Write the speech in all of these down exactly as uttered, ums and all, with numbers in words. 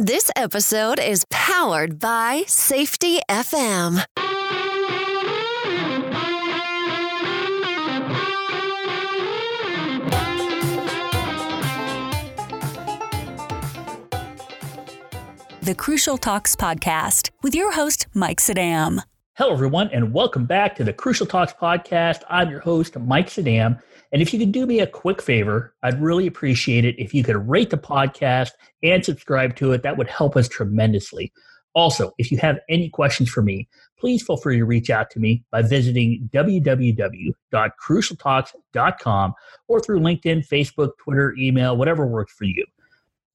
This episode is powered by Safety F M. The Crucial Talks Podcast with your host, Mike Saddam. Hello, everyone, and welcome back to the Crucial Talks Podcast. I'm your host, Mike Saddam. And if you could do me a quick favor, I'd really appreciate it if you could rate the podcast and subscribe to it. That would help us tremendously. Also, if you have any questions for me, please feel free to reach out to me by visiting w w w dot crucial talks dot com or through LinkedIn, Facebook, Twitter, email, whatever works for you.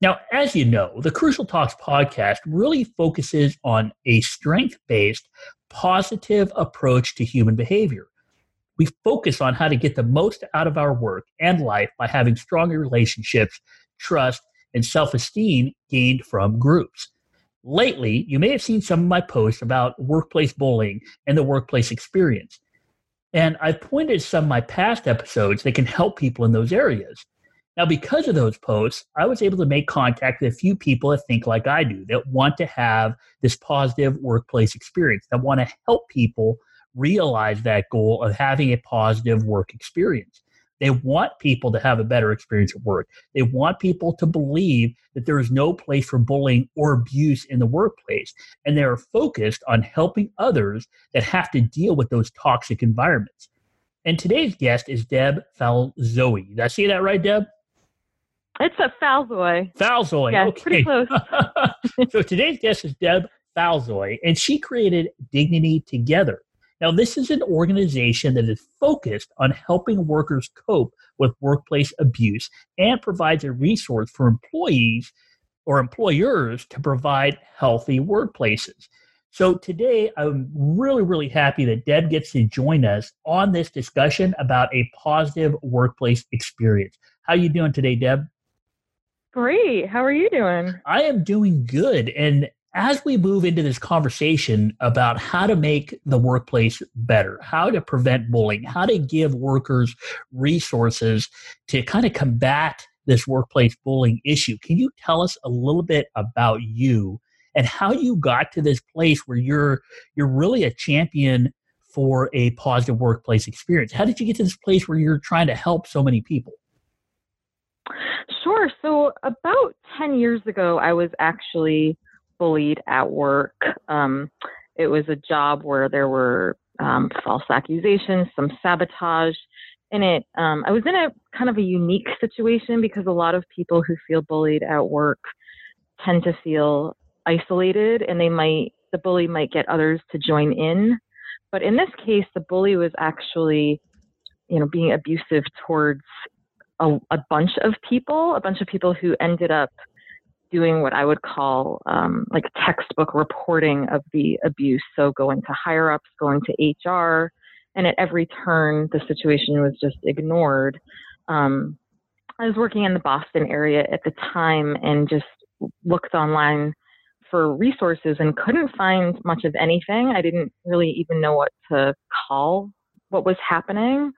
Now, as you know, the Crucial Talks podcast really focuses on a strength-based, positive approach to human behavior. We focus on how to get the most out of our work and life by having stronger relationships, trust, and self-esteem gained from groups. Lately, you may have seen some of my posts about workplace bullying and the workplace experience. And I've pointed to some of my past episodes that can help people in those areas. Now, because of those posts, I was able to make contact with a few people that think like I do, that want to have this positive workplace experience, that want to help people realize that goal of having a positive work experience. They want people to have a better experience at work. They want people to believe that there is no place for bullying or abuse in the workplace. And they are focused on helping others that have to deal with those toxic environments. And today's guest is Deb Falzoi. Did I say that right, Deb? It's a Falzoi. Falzoi, yeah, okay. Pretty close. So today's guest is Deb Falzoi, and she created Dignity Together. Now, this is an organization that is focused on helping workers cope with workplace abuse and provides a resource for employees or employers to provide healthy workplaces. So today, I'm really, really happy that Deb gets to join us on this discussion about a positive workplace experience. How are you doing today, Deb? Great. How are you doing? I am doing good. And as we move into this conversation about how to make the workplace better, how to prevent bullying, how to give workers resources to kind of combat this workplace bullying issue, can you tell us a little bit about you and how you got to this place where you're you're really a champion for a positive workplace experience? How did you get to this place where you're trying to help so many people? Sure. So about ten years ago, I was actually bullied at work. Um, it was a job where there were um, false accusations, some sabotage in it. Um, I was in a kind of a unique situation because a lot of people who feel bullied at work tend to feel isolated, and they might, the bully might get others to join in. But in this case, the bully was actually, you know, being abusive towards a, a bunch of people, a bunch of people who ended up doing what I would call um, like textbook reporting of the abuse. So going to higher ups, going to H R, and at every turn, the situation was just ignored. Um, I was working in the Boston area at the time and just looked online for resources and couldn't find much of anything. I didn't really even know what to call what was happening.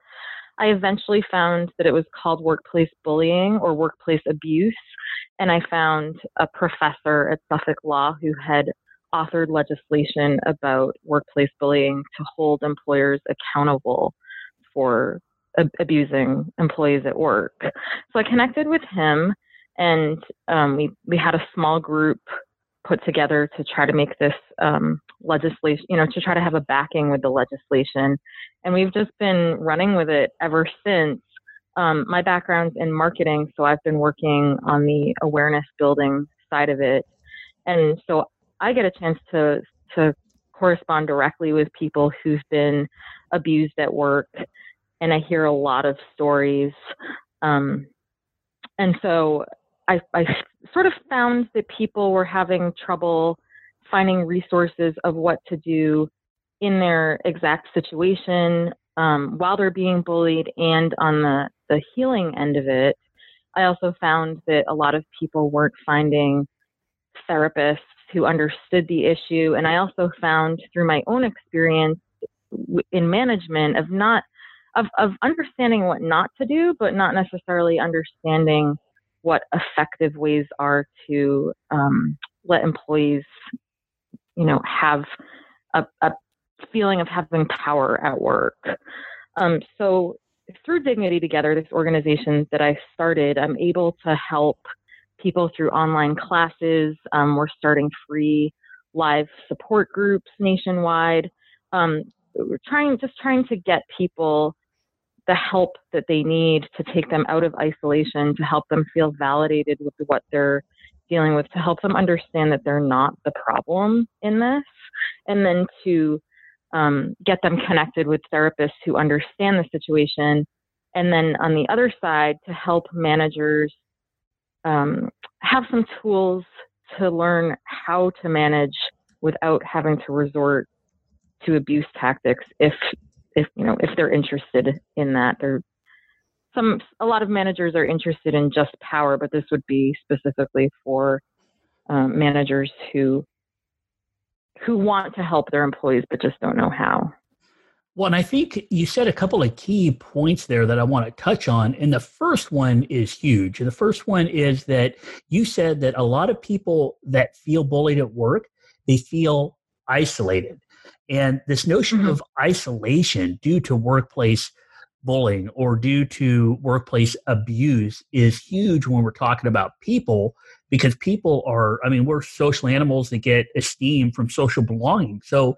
I eventually found that it was called workplace bullying or workplace abuse. And I found a professor at Suffolk Law who had authored legislation about workplace bullying to hold employers accountable for ab- abusing employees at work. So I connected with him, and um, we, we had a small group put together to try to make this um, legislation, you know, to try to have a backing with the legislation. And we've just been running with it ever since. Um, my background's in marketing, so I've been working on the awareness building side of it. And so I get a chance to to correspond directly with people who've been abused at work, and I hear a lot of stories. Um, and so I, I sort of found that people were having trouble finding resources of what to do in their exact situation um, while they're being bullied and on the the healing end of it. I also found that a lot of people weren't finding therapists who understood the issue. And I also found through my own experience in management of not, of, of understanding what not to do, but not necessarily understanding what effective ways are to um, let employees, you know, have a, a feeling of having power at work. Um, so through Dignity Together, this organization that I started, I'm able to help people through online classes. Um, we're starting free live support groups nationwide. Um, we're trying, just trying to get people the help that they need to take them out of isolation, to help them feel validated with what they're dealing with, to help them understand that they're not the problem in this, and then to um, get them connected with therapists who understand the situation. And then on the other side, to help managers um, have some tools to learn how to manage without having to resort to abuse tactics if if you know if they're interested in that. They're some a lot of managers are interested in just power, but this would be specifically for um, managers who who want to help their employees but just don't know how. Well, and I think you said a couple of key points there that I want to touch on. And the first one is huge. And the first one is that you said that a lot of people that feel bullied at work, they feel isolated. And this notion mm-hmm. of isolation due to workplace bullying or due to workplace abuse is huge when we're talking about people, because people are, I mean, we're social animals that get esteem from social belonging. So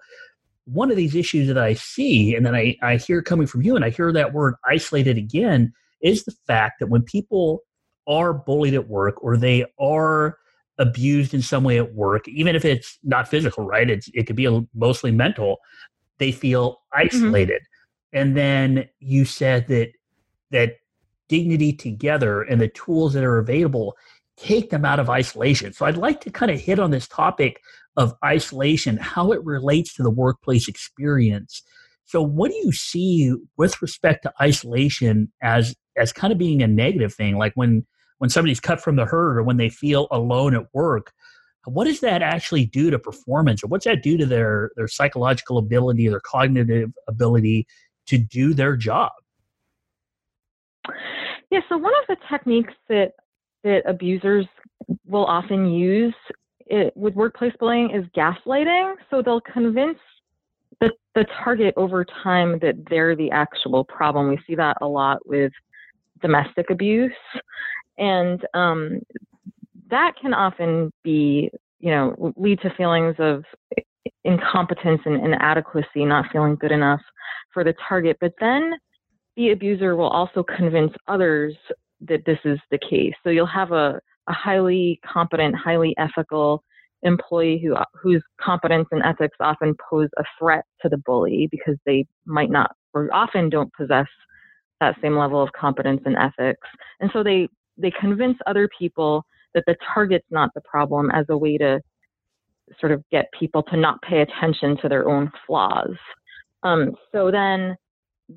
one of these issues that I see and that I, I hear coming from you, and I hear that word isolated again, is the fact that when people are bullied at work or they are abused in some way at work, even if it's not physical, right? It's, it could be mostly mental. They feel isolated. Mm-hmm. And then you said that that Dignity Together and the tools that are available take them out of isolation. So I'd like to kind of hit on this topic of isolation, how it relates to the workplace experience. So what do you see with respect to isolation as as kind of being a negative thing? Like when, when somebody's cut from the herd or when they feel alone at work, what does that actually do to performance? Or what's that do to their, their psychological ability, their cognitive ability to do their job? Yeah, so one of the techniques that that abusers will often use It, with workplace bullying is gaslighting. So they'll convince the, the target over time that they're the actual problem. We see that a lot with domestic abuse. And um, that can often be, you know, lead to feelings of incompetence and inadequacy, not feeling good enough for the target. But then the abuser will also convince others that this is the case. So you'll have a a highly competent, highly ethical employee who whose competence and ethics often pose a threat to the bully because they might not or often don't possess that same level of competence and ethics. And so they, they convince other people that the target's not the problem as a way to sort of get people to not pay attention to their own flaws. Um, so then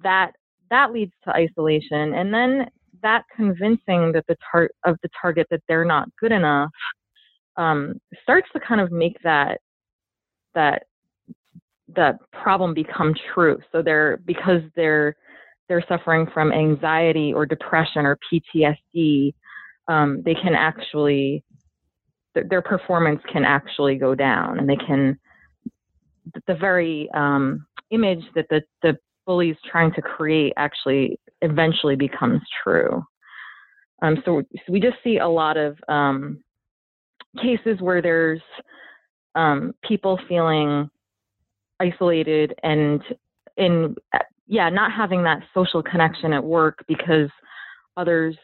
that that leads to isolation. And then that convincing that the tar- of the target that they're not good enough um, starts to kind of make that that that problem become true. So they're because they're they're suffering from anxiety or depression or P T S D, um, they can actually th- their performance can actually go down, and they can the very um, image that the the bullies trying to create actually eventually becomes true. Um, so, so we just see a lot of um, cases where there's um, people feeling isolated and in yeah, not having that social connection at work because others,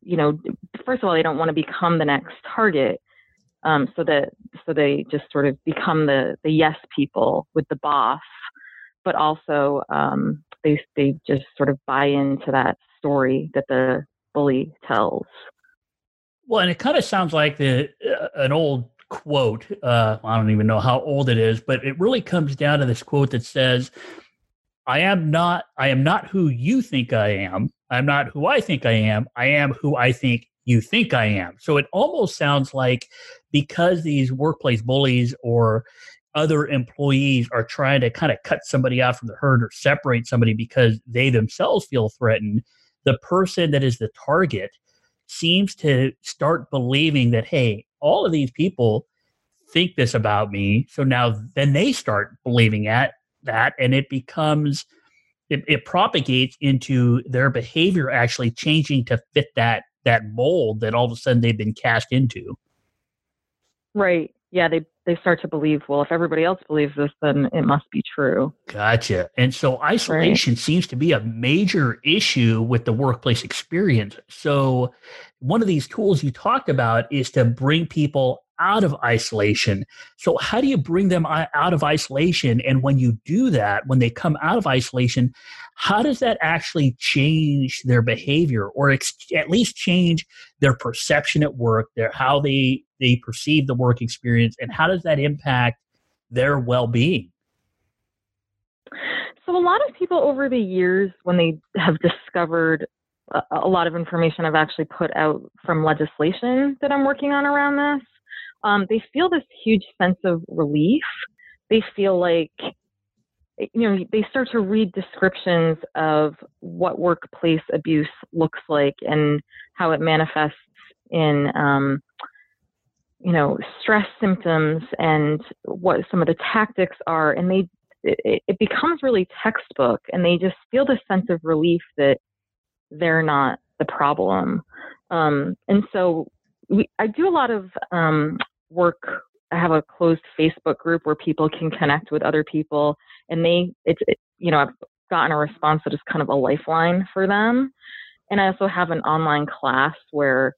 you know, first of all, they don't want to become the next target. Um, so that so they just sort of become the the yes people with the boss. But also um, they they just sort of buy into that story that the bully tells. Well, and it kind of sounds like the uh, an old quote. Uh, I don't even know how old it is, but it really comes down to this quote that says, "I am not. I am not who you think I am. I'm not who I think I am. I am who I think you think I am." So it almost sounds like because these workplace bullies or other employees are trying to kind of cut somebody out from the herd or separate somebody because they themselves feel threatened, the person that is the target seems to start believing that, hey, all of these people think this about me. So now then they start believing at that, and it becomes, it, it propagates into their behavior actually changing to fit that that mold that all of a sudden they've been cast into. Right. Yeah, they, they start to believe, well, if everybody else believes this, then it must be true. Gotcha. And so isolation right. seems to be a major issue with the workplace experience. So one of these tools you talked about is to bring people out of isolation. So how do you bring them out of isolation? And when you do that, when they come out of isolation, how does that actually change their behavior, or ex- at least change their perception at work, their how they, they perceive the work experience, and how does that impact their well-being? So a lot of people over the years, when they have discovered a, a lot of information I've actually put out from legislation that I'm working on around this, Um, they feel this huge sense of relief. They feel like, you know, they start to read descriptions of what workplace abuse looks like and how it manifests in, um, you know, stress symptoms and what some of the tactics are. And they, it, it becomes really textbook, and they just feel this sense of relief that they're not the problem. Um, and so we, I do a lot of um, work. I have a closed Facebook group where people can connect with other people, and they, it's, it, you know, I've gotten a response that is kind of a lifeline for them. And I also have an online class where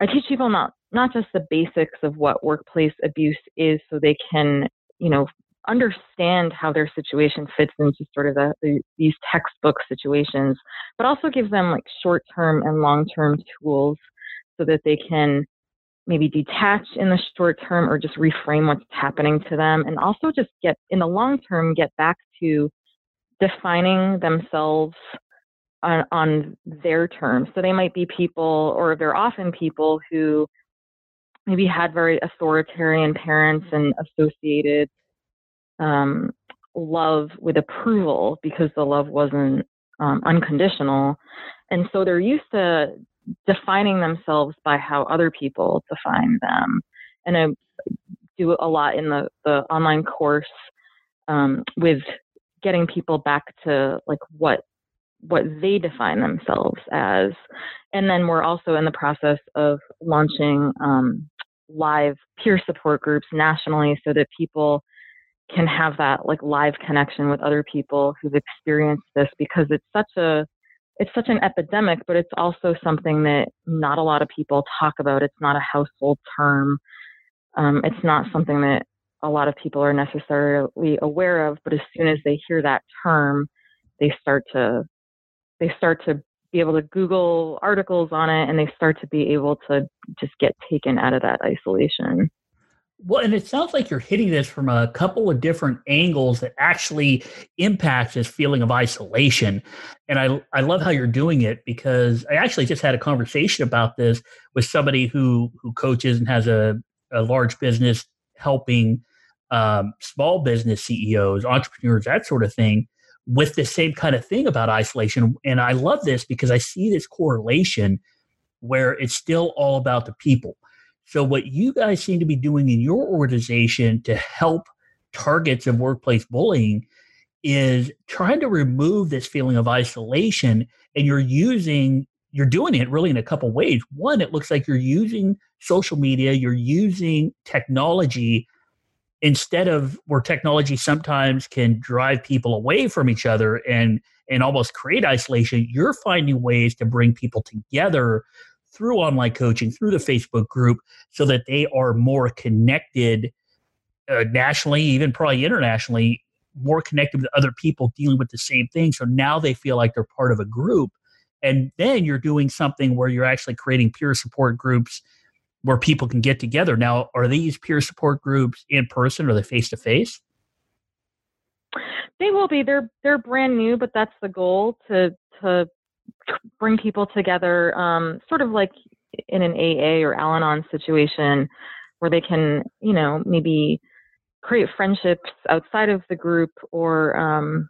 I teach people not, not just the basics of what workplace abuse is, so they can, you know, understand how their situation fits into sort of the, the, these textbook situations, but also give them like short-term and long-term tools, so that they can maybe detach in the short term or just reframe what's happening to them. And also just get in the long term, get back to defining themselves on, on their terms. So they might be people, or they're often people who maybe had very authoritarian parents and associated um, love with approval, because the love wasn't um, unconditional. And so they're used to defining themselves by how other people define them. And I do a lot in the, the online course um, with getting people back to like what what they define themselves as. And then we're also in the process of launching um, live peer support groups nationally, so that people can have that like live connection with other people who've experienced this, because it's such a It's such an epidemic, but it's also something that not a lot of people talk about. It's not a household term. Um, it's not something that a lot of people are necessarily aware of, but as soon as they hear that term, they start to, they start to be able to Google articles on it, and they start to be able to just get taken out of that isolation. Well, and it sounds like you're hitting this from a couple of different angles that actually impacts this feeling of isolation. And I I love how you're doing it, because I actually just had a conversation about this with somebody who who coaches and has a, a large business helping um, small business C E Os, entrepreneurs, that sort of thing, with the same kind of thing about isolation. And I love this because I see this correlation where it's still all about the people. So what you guys seem to be doing in your organization to help targets of workplace bullying is trying to remove this feeling of isolation. And you're using, you're doing it really in a couple ways. One, it looks like you're using social media, you're using technology instead of where technology sometimes can drive people away from each other and, and almost create isolation. You're finding ways to bring people together through online coaching, through the Facebook group, so that they are more connected uh, nationally, even probably internationally, more connected with other people dealing with the same thing. So now they feel like they're part of a group. And then you're doing something where you're actually creating peer support groups where people can get together. Now, are these peer support groups in person, or are they face-to-face? They will be. They're they're brand new, but that's the goal, to to bring people together, um, sort of like in an A A or Al-Anon situation, where they can, you know, maybe create friendships outside of the group, or, um,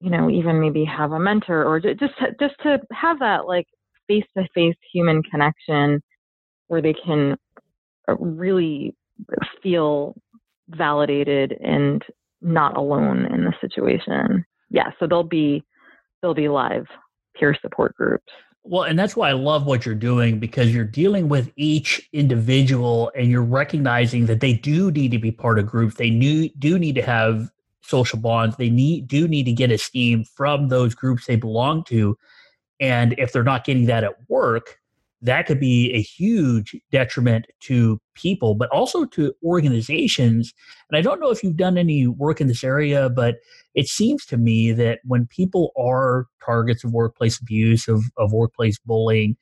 you know, even maybe have a mentor, or just, just to have that like face-to-face human connection where they can really feel validated and not alone in the situation. Yeah. So there'll be, there'll be live peer support groups. Well, and that's why I love what you're doing, because you're dealing with each individual and you're recognizing that they do need to be part of groups. They knew, do need to have social bonds. They need do need to get esteem from those groups they belong to. And if they're not getting that at work, that could be a huge detriment to people, but also to organizations. And I don't know if you've done any work in this area, but it seems to me that when people are targets of workplace abuse, of, of workplace bullying,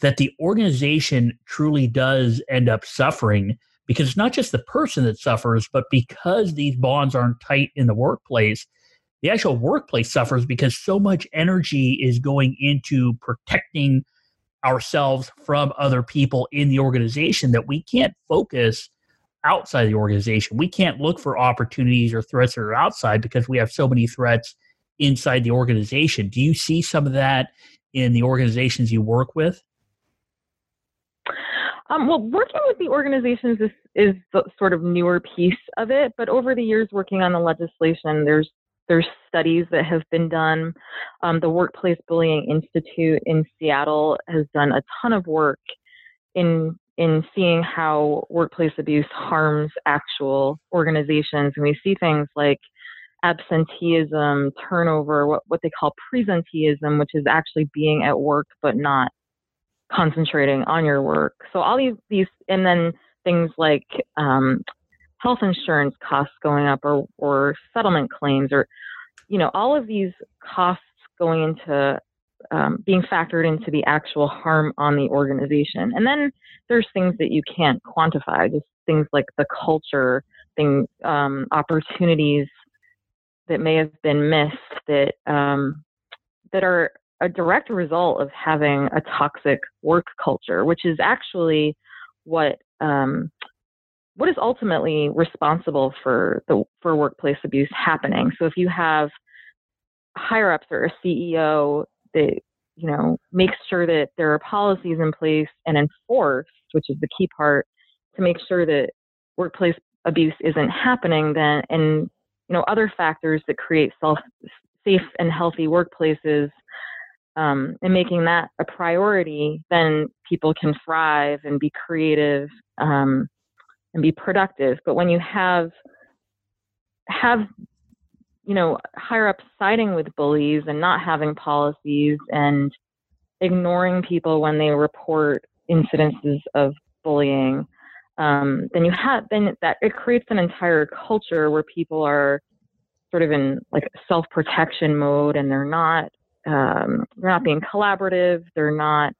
that the organization truly does end up suffering, because it's not just the person that suffers, but because these bonds aren't tight in the workplace, the actual workplace suffers, because so much energy is going into protecting ourselves from other people in the organization that we can't focus outside the organization. We can't look for opportunities or threats that are outside, because we have so many threats inside the organization. Do you see some of that in the organizations you work with? Um, well, working with the organizations is, is the sort of newer piece of it, but over the years working on the legislation, there's There's studies that have been done. Um, the Workplace Bullying Institute in Seattle has done a ton of work in in seeing how workplace abuse harms actual organizations. And we see things like absenteeism, turnover, what, what they call presenteeism, which is actually being at work but not concentrating on your work. So all these, these and then things like um, health insurance costs going up, or, or settlement claims, or, you know, all of these costs going into um, being factored into the actual harm on the organization. And then there's things that you can't quantify, just things like the culture thing, um, opportunities that may have been missed that, um, that are a direct result of having a toxic work culture, which is actually what, um, what is ultimately responsible for the for workplace abuse happening. So if you have higher ups or a C E O that, you know, makes sure that there are policies in place and enforced, which is the key part, to make sure that workplace abuse isn't happening, then, and, you know, other factors that create self safe and healthy workplaces, um, and making that a priority, then people can thrive and be creative, um, and be productive. But when you have, have, you know, higher up siding with bullies and not having policies and ignoring people when they report incidences of bullying, um, then you have, then that it creates an entire culture where people are sort of in like self-protection mode, and they're not, um, they're not being collaborative. They're not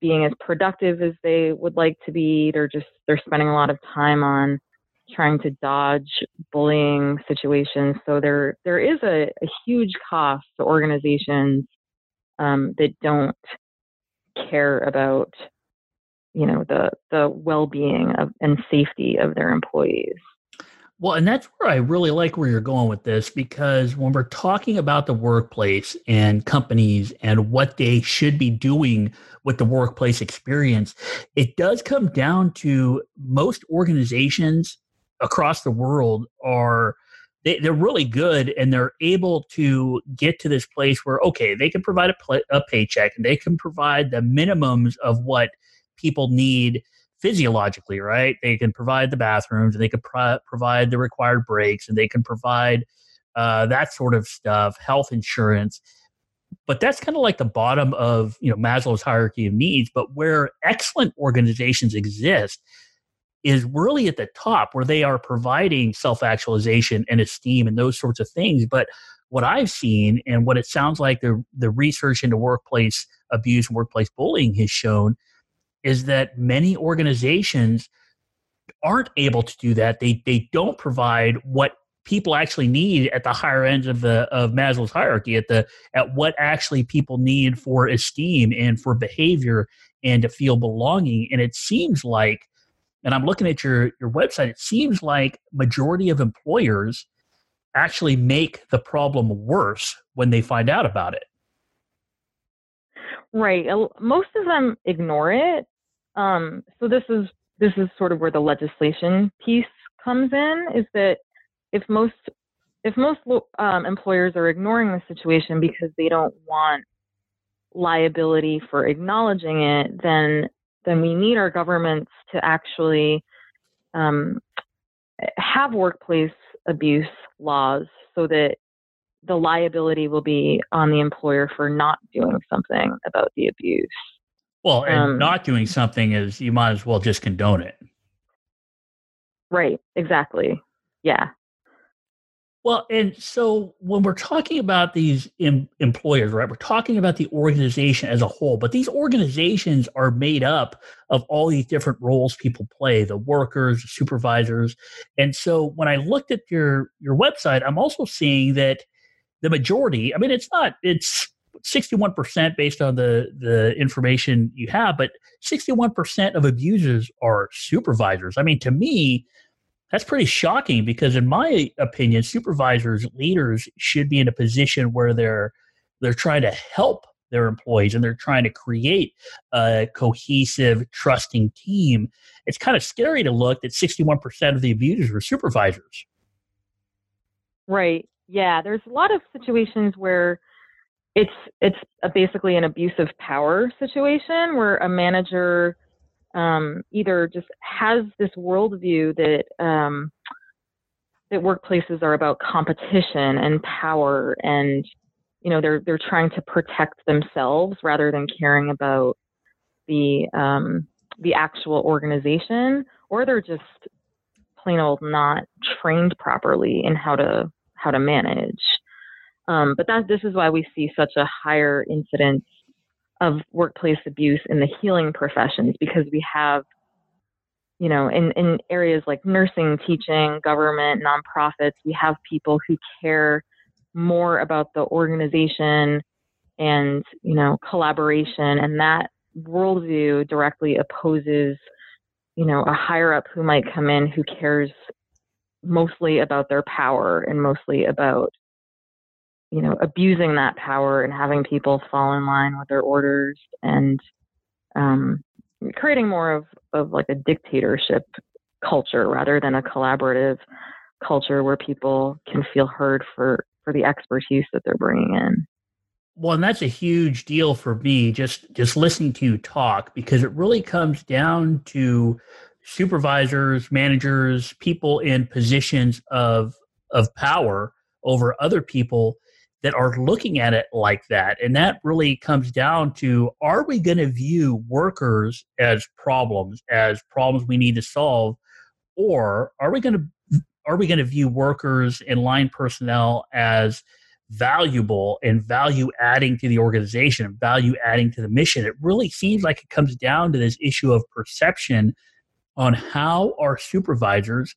being as productive as they would like to be. They're just, they're spending a lot of time on trying to dodge bullying situations. So there, there is a, a huge cost to organizations um, that don't care about, you know, the, the well-being of, and safety of their employees. Well, and that's where I really like where you're going with this, because when we're talking about the workplace and companies and what they should be doing with the workplace experience, it does come down to most organizations across the world are, they, they're really good, and they're able to get to this place where, okay, they can provide a, pl- a paycheck, and they can provide the minimums of what people need physiologically, right? They can provide the bathrooms, and they can pro- provide the required breaks, and they can provide uh, that sort of stuff, health insurance. But that's kind of like the bottom of, you know, Maslow's hierarchy of needs. But where excellent organizations exist is really at the top, where they are providing self-actualization and esteem and those sorts of things. But what I've seen, and what it sounds like the the research into workplace abuse and workplace bullying has shown, is that many organizations aren't able to do that. They they don't provide what people actually need at the higher end of the of Maslow's hierarchy, at the at what actually people need for esteem and for behavior and to feel belonging. And it seems like, and I'm looking at your, your website, it seems like majority of employers actually make the problem worse when they find out about it. Right. Most of them ignore it. Um, so this is this is sort of where the legislation piece comes in, is that if most if most um, employers are ignoring the situation because they don't want liability for acknowledging it, then then we need our governments to actually um, have workplace abuse laws so that the liability will be on the employer for not doing something about the abuse. Well, and um, not doing something is, you might as well just condone it. Right, exactly. Yeah. Well, and so when we're talking about these em- employers, right, we're talking about the organization as a whole, but these organizations are made up of all these different roles people play, the workers, the supervisors. And so when I looked at your, your website, I'm also seeing that the majority, I mean, it's not, it's sixty-one percent based on the, the information you have, but sixty-one percent of abusers are supervisors. I mean, to me, that's pretty shocking because in my opinion, supervisors, leaders should be in a position where they're, they're trying to help their employees and they're trying to create a cohesive, trusting team. It's kind of scary to look that sixty-one percent of the abusers were supervisors. Right. Yeah, there's a lot of situations where it's it's a basically an abuse of power situation where a manager um, either just has this worldview that um, that workplaces are about competition and power, and you know they're they're trying to protect themselves rather than caring about the um, the actual organization, or they're just plain old not trained properly in how to how to manage. Um, but that, this is why we see such a higher incidence of workplace abuse in the healing professions, because we have, you know, in, in areas like nursing, teaching, government, nonprofits, we have people who care more about the organization and, you know, collaboration. And that worldview directly opposes, you know, a higher up who might come in who cares mostly about their power and mostly about, you know, abusing that power and having people fall in line with their orders and um, creating more of, of like a dictatorship culture rather than a collaborative culture where people can feel heard for, for the expertise that they're bringing in. Well, and that's a huge deal for me, just, just listening to you talk, because it really comes down to supervisors, managers, people in positions of of power over other people that are looking at it like that. And that really comes down to, are we going to view workers as problems, as problems we need to solve, or are we going to are we going to view workers and line personnel as valuable and value adding to the organization, value adding to the mission? It really seems like it comes down to this issue of perception on how are supervisors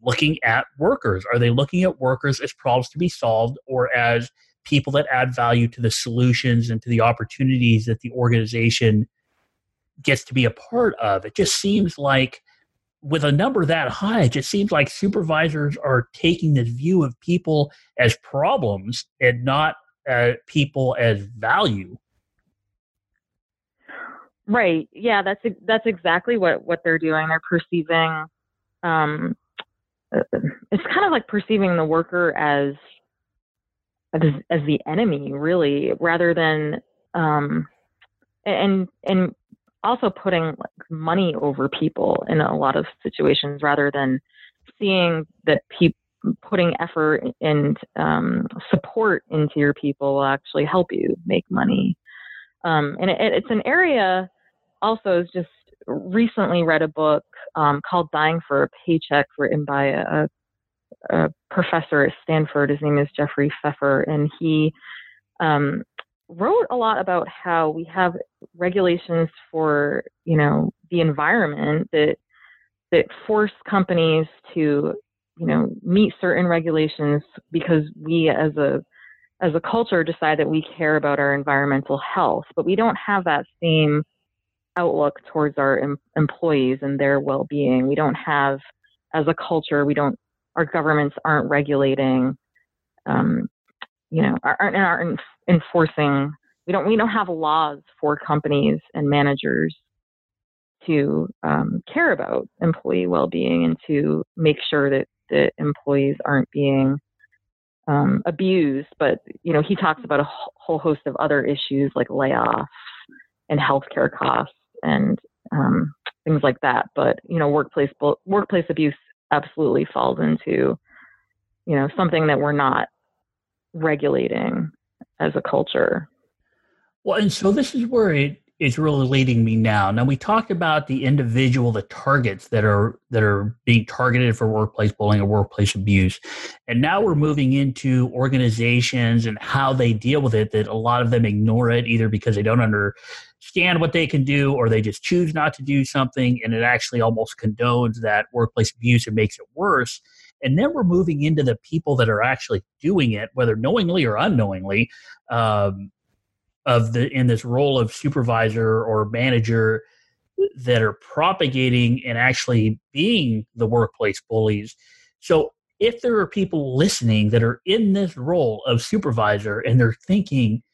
looking at workers? Are they looking at workers as problems to be solved or as people that add value to the solutions and to the opportunities that the organization gets to be a part of? It just seems like with a number that high, it just seems like supervisors are taking this view of people as problems and not uh, people as value. Right. Yeah, that's that's exactly what, what they're doing. They're perceiving, um, it's kind of like perceiving the worker as as, as the enemy, really, rather than um, and and also putting like money over people in a lot of situations, rather than seeing that people putting effort and um, support into your people will actually help you make money. Um, and it, it's an area. Also, has just recently read a book um, called Dying for a Paycheck, written by a, a professor at Stanford. His name is Jeffrey Pfeffer, and he um, wrote a lot about how we have regulations for, you know, the environment that that force companies to, you know, meet certain regulations because we as a as a culture decide that we care about our environmental health, but we don't have that same outlook towards our em- employees and their well-being. We don't have, as a culture, we don't, our governments aren't regulating, um, you know, aren't, aren't enforcing, we don't, we don't have laws for companies and managers to um, care about employee well-being and to make sure that, that employees aren't being um, abused. But, you know, he talks about a whole host of other issues like layoffs and healthcare costs and um, things like that. But, you know, workplace workplace abuse absolutely falls into, you know, something that we're not regulating as a culture. Well, and so this is where it is really leading me now. Now, we talked about the individual, the targets that are that are being targeted for workplace bullying or workplace abuse. And now we're moving into organizations and how they deal with it, that a lot of them ignore it either because they don't understand what they can do or they just choose not to do something. And it actually almost condones that workplace abuse and makes it worse. And then we're moving into the people that are actually doing it, whether knowingly or unknowingly, um, of the in this role of supervisor or manager, that are propagating and actually being the workplace bullies. So if there are people listening that are in this role of supervisor and they're thinking,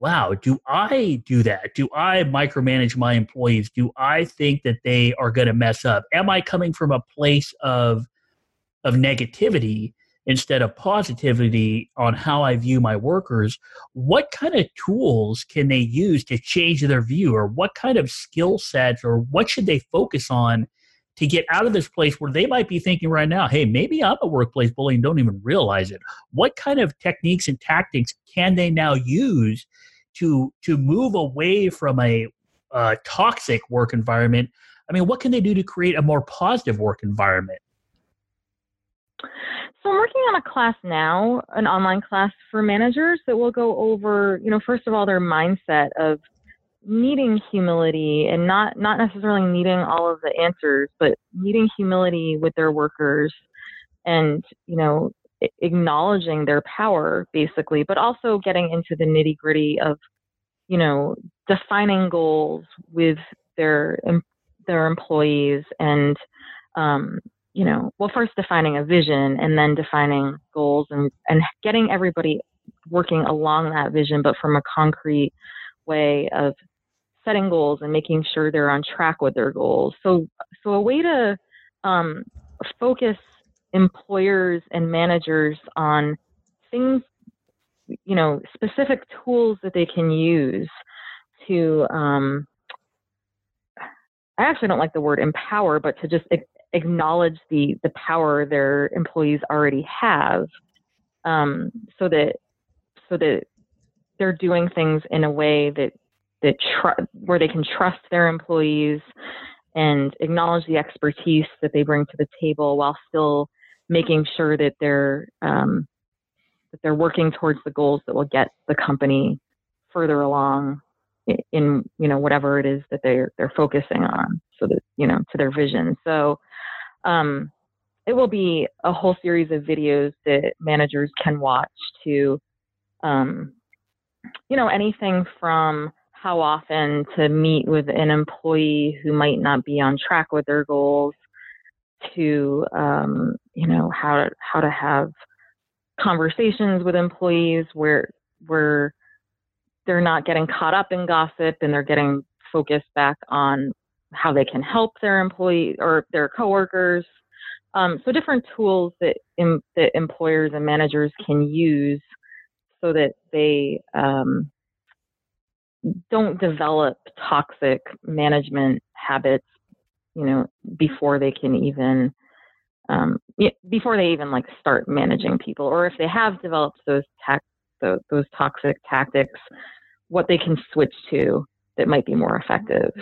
wow, do I do that? Do I micromanage my employees? Do I think that they are going to mess up? Am I coming from a place of of negativity instead of positivity on how I view my workers? What kind of tools can they use to change their view, or what kind of skill sets, or what should they focus on to get out of this place where they might be thinking right now, hey, maybe I'm a workplace bully and don't even realize it? What kind of techniques and tactics can they now use to, to move away from a uh, toxic work environment? I mean, what can they do to create a more positive work environment? So I'm working on a class now, an online class for managers that will go over, you know, first of all, their mindset of needing humility and not, not necessarily needing all of the answers, but needing humility with their workers and, you know, acknowledging their power basically, but also getting into the nitty gritty of, you know, defining goals with their, their employees and, um, you know, well, first defining a vision and then defining goals and, and getting everybody working along that vision, but from a concrete way of setting goals and making sure they're on track with their goals. So, so a way to um, focus employers and managers on things, you know, specific tools that they can use to, um, I actually don't like the word empower, but to just acknowledge the the power their employees already have, um, so that so that they're doing things in a way that that tr- where they can trust their employees and acknowledge the expertise that they bring to the table, while still making sure that they're um, that they're working towards the goals that will get the company further along in, in you know whatever it is that they're they're focusing on, so that you know to their vision. So. Um, it will be a whole series of videos that managers can watch to, um, you know, anything from how often to meet with an employee who might not be on track with their goals to, um, you know, how, how to have conversations with employees where, where they're not getting caught up in gossip and they're getting focused back on how they can help their employee or their coworkers. Um, so different tools that, em, that employers and managers can use so that they um, don't develop toxic management habits, you know, before they can even, um, before they even like start managing people, or if they have developed those tac- those, those toxic tactics, what they can switch to that might be more effective.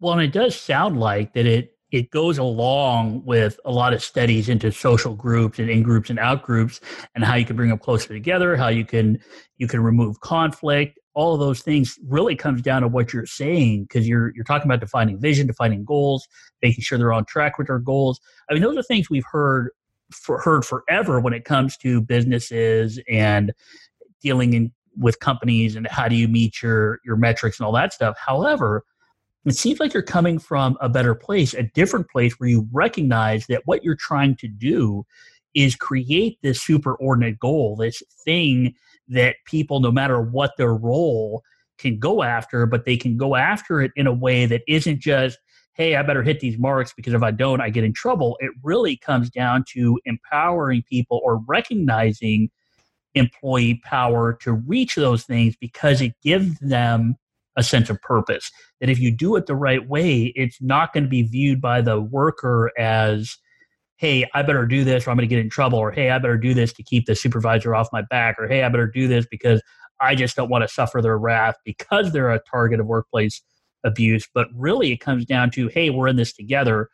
Well, and it does sound like that it it goes along with a lot of studies into social groups and in-groups and out-groups and how you can bring them closer together, how you can you can remove conflict. All of those things really comes down to what you're saying, because you're you're talking about defining vision, defining goals, making sure they're on track with their goals. I mean, those are things we've heard for, heard forever when it comes to businesses and dealing in, with companies and how do you meet your your metrics and all that stuff. However, it seems like you're coming from a better place, a different place where you recognize that what you're trying to do is create this superordinate goal, this thing that people, no matter what their role, can go after, but they can go after it in a way that isn't just, hey, I better hit these marks because if I don't, I get in trouble. It really comes down to empowering people or recognizing employee power to reach those things, because it gives them a sense of purpose. That if you do it the right way, it's not going to be viewed by the worker as, hey, I better do this or I'm going to get in trouble, or hey, I better do this to keep the supervisor off my back, or hey, I better do this because I just don't want to suffer their wrath because they're a target of workplace abuse. But really it comes down to, hey, we're in this together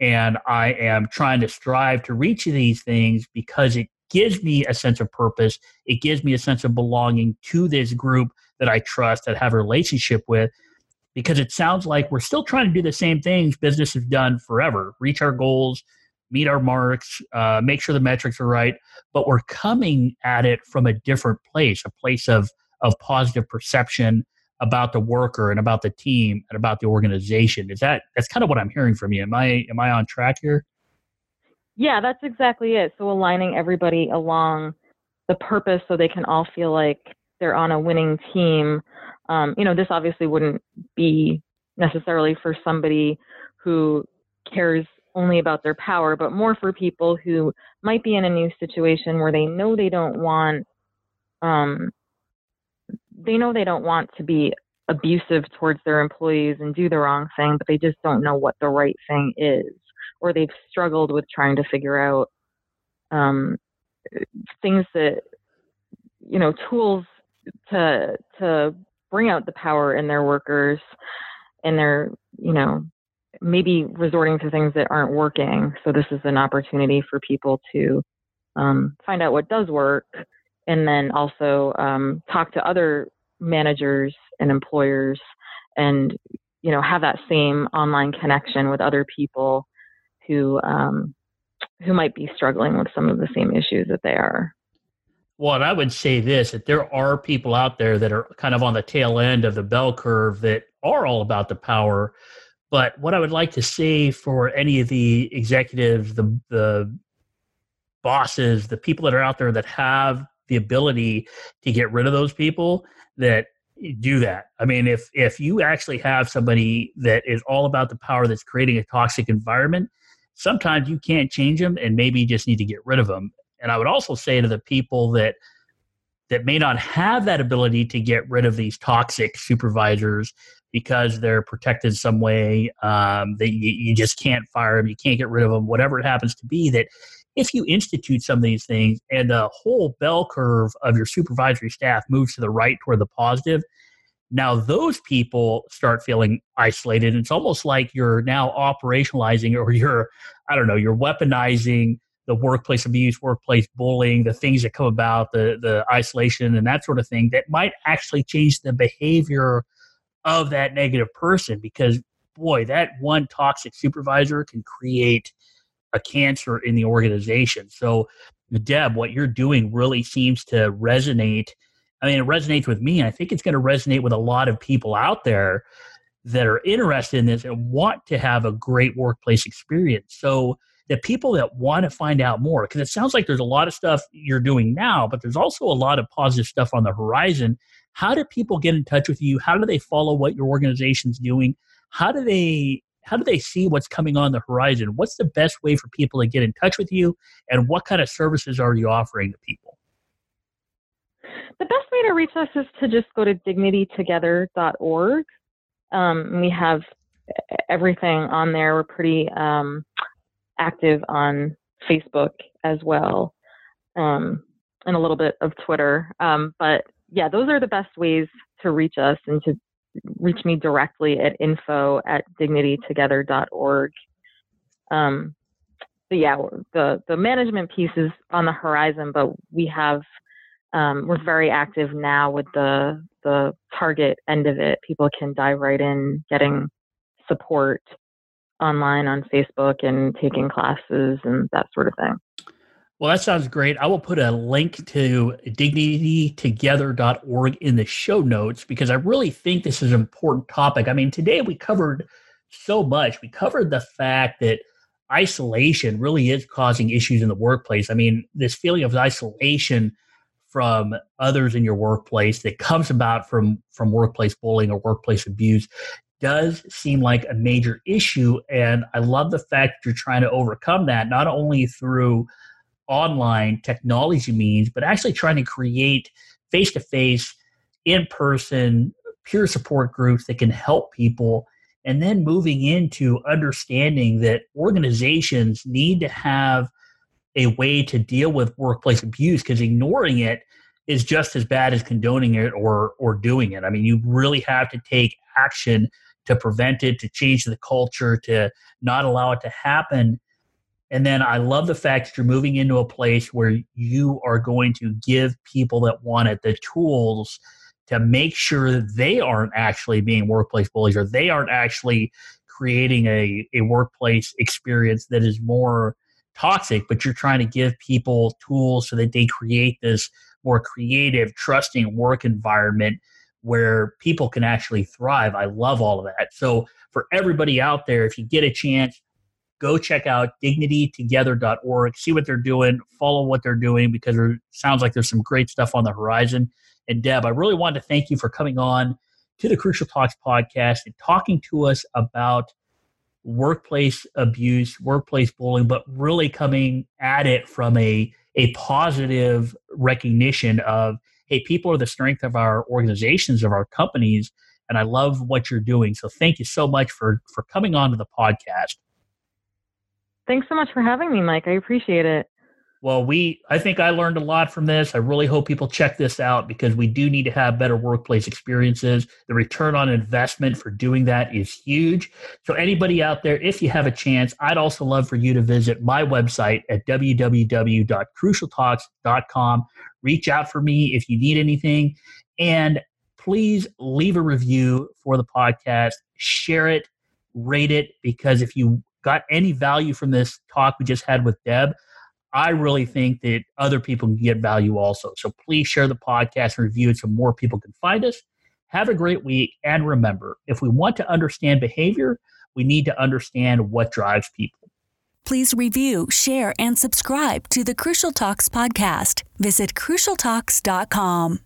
and I am trying to strive to reach these things because it gives me a sense of purpose. It gives me a sense of belonging to this group that I trust, that I have a relationship with. Because it sounds like we're still trying to do the same things business has done forever, reach our goals, meet our marks, uh, make sure the metrics are right, but we're coming at it from a different place, a place of of positive perception about the worker and about the team and about the organization. Is that, that's kind of what I'm hearing from you. Am I, am I on track here? Yeah, that's exactly it. So aligning everybody along the purpose so they can all feel like they're on a winning team. Um, you know, this obviously wouldn't be necessarily for somebody who cares only about their power, but more for people who might be in a new situation where they know they don't want, um, they know they don't want to be abusive towards their employees and do the wrong thing, but they just don't know what the right thing is, or they've struggled with trying to figure out um, things that, you know, tools to to bring out the power in their workers, and their, you know, maybe resorting to things that aren't working. So this is an opportunity for people to um, find out what does work, and then also um, talk to other managers and employers, and, you know, have that same online connection with other people who um, who might be struggling with some of the same issues that they are. Well, and I would say this, that there are people out there that are kind of on the tail end of the bell curve that are all about the power. But what I would like to say for any of the executives, the, the bosses, the people that are out there that have the ability to get rid of those people, that do that. I mean, if if you actually have somebody that is all about the power that's creating a toxic environment, sometimes you can't change them and maybe you just need to get rid of them. And I would also say to the people that that may not have that ability to get rid of these toxic supervisors because they're protected some way, um, that you, you just can't fire them, you can't get rid of them, whatever it happens to be, that if you institute some of these things and the whole bell curve of your supervisory staff moves to the right toward the positive, now those people start feeling isolated. And it's almost like you're now operationalizing, or you're, I don't know, you're weaponizing the workplace abuse, workplace bullying, the things that come about, the the isolation and that sort of thing that might actually change the behavior of that negative person. Because, boy, that one toxic supervisor can create a cancer in the organization. So, Deb, what you're doing really seems to resonate. I mean, it resonates with me, and I think it's going to resonate with a lot of people out there that are interested in this and want to have a great workplace experience. So the people that want to find out more, because it sounds like there's a lot of stuff you're doing now, but there's also a lot of positive stuff on the horizon. How do people get in touch with you? How do they follow what your organization's doing? How do they how do they see what's coming on the horizon? What's the best way for people to get in touch with you? And what kind of services are you offering to people? The best way to reach us is to just go to dignity together dot org. Um, we have everything on there. We're pretty um, active on Facebook as well, um, and a little bit of Twitter. Um, but yeah, those are the best ways to reach us, and to reach me directly at info at dignity together dot org. Um, but yeah, the, the management piece is on the horizon, but we have, um, we're very active now with the, the target end of it. People can dive right in, getting support online on Facebook and taking classes and that sort of thing. Well, that sounds great. I will put a link to dignity together dot org in the show notes, because I really think this is an important topic. I mean, today we covered so much. We covered the fact that isolation really is causing issues in the workplace. I mean, this feeling of isolation from others in your workplace that comes about from, from workplace bullying or workplace abuse does seem like a major issue. And I love the fact that you're trying to overcome that, not only through online technology means, but actually trying to create face-to-face, in-person peer support groups that can help people. And then moving into understanding that organizations need to have a way to deal with workplace abuse, because ignoring it is just as bad as condoning it or or doing it. I mean, you really have to take action to prevent it, to change the culture, to not allow it to happen. And then I love the fact that you're moving into a place where you are going to give people that want it the tools to make sure that they aren't actually being workplace bullies, or they aren't actually creating a, a workplace experience that is more toxic, but you're trying to give people tools so that they create this more creative, trusting work environment where people can actually thrive. I love all of that. So for everybody out there, if you get a chance, go check out dignity together dot org, see what they're doing, follow what they're doing, because it sounds like there's some great stuff on the horizon. And Deb, I really wanted to thank you for coming on to the Crucial Talks podcast and talking to us about workplace abuse, workplace bullying, but really coming at it from a, a positive recognition of, hey, people are the strength of our organizations, of our companies, and I love what you're doing. So thank you so much for, for coming on to the podcast. Thanks so much for having me, Mike. I appreciate it. Well, we I think I learned a lot from this. I really hope people check this out, because we do need to have better workplace experiences. The return on investment for doing that is huge. So anybody out there, if you have a chance, I'd also love for you to visit my website at w w w dot crucial talks dot com. Reach out for me if you need anything. And please leave a review for the podcast. Share it, rate it, because if you got any value from this talk we just had with Deb, I really think that other people can get value also. So please share the podcast and review it so more people can find us. Have a great week. And remember, if we want to understand behavior, we need to understand what drives people. Please review, share, and subscribe to the Crucial Talks podcast. Visit crucial talks dot com.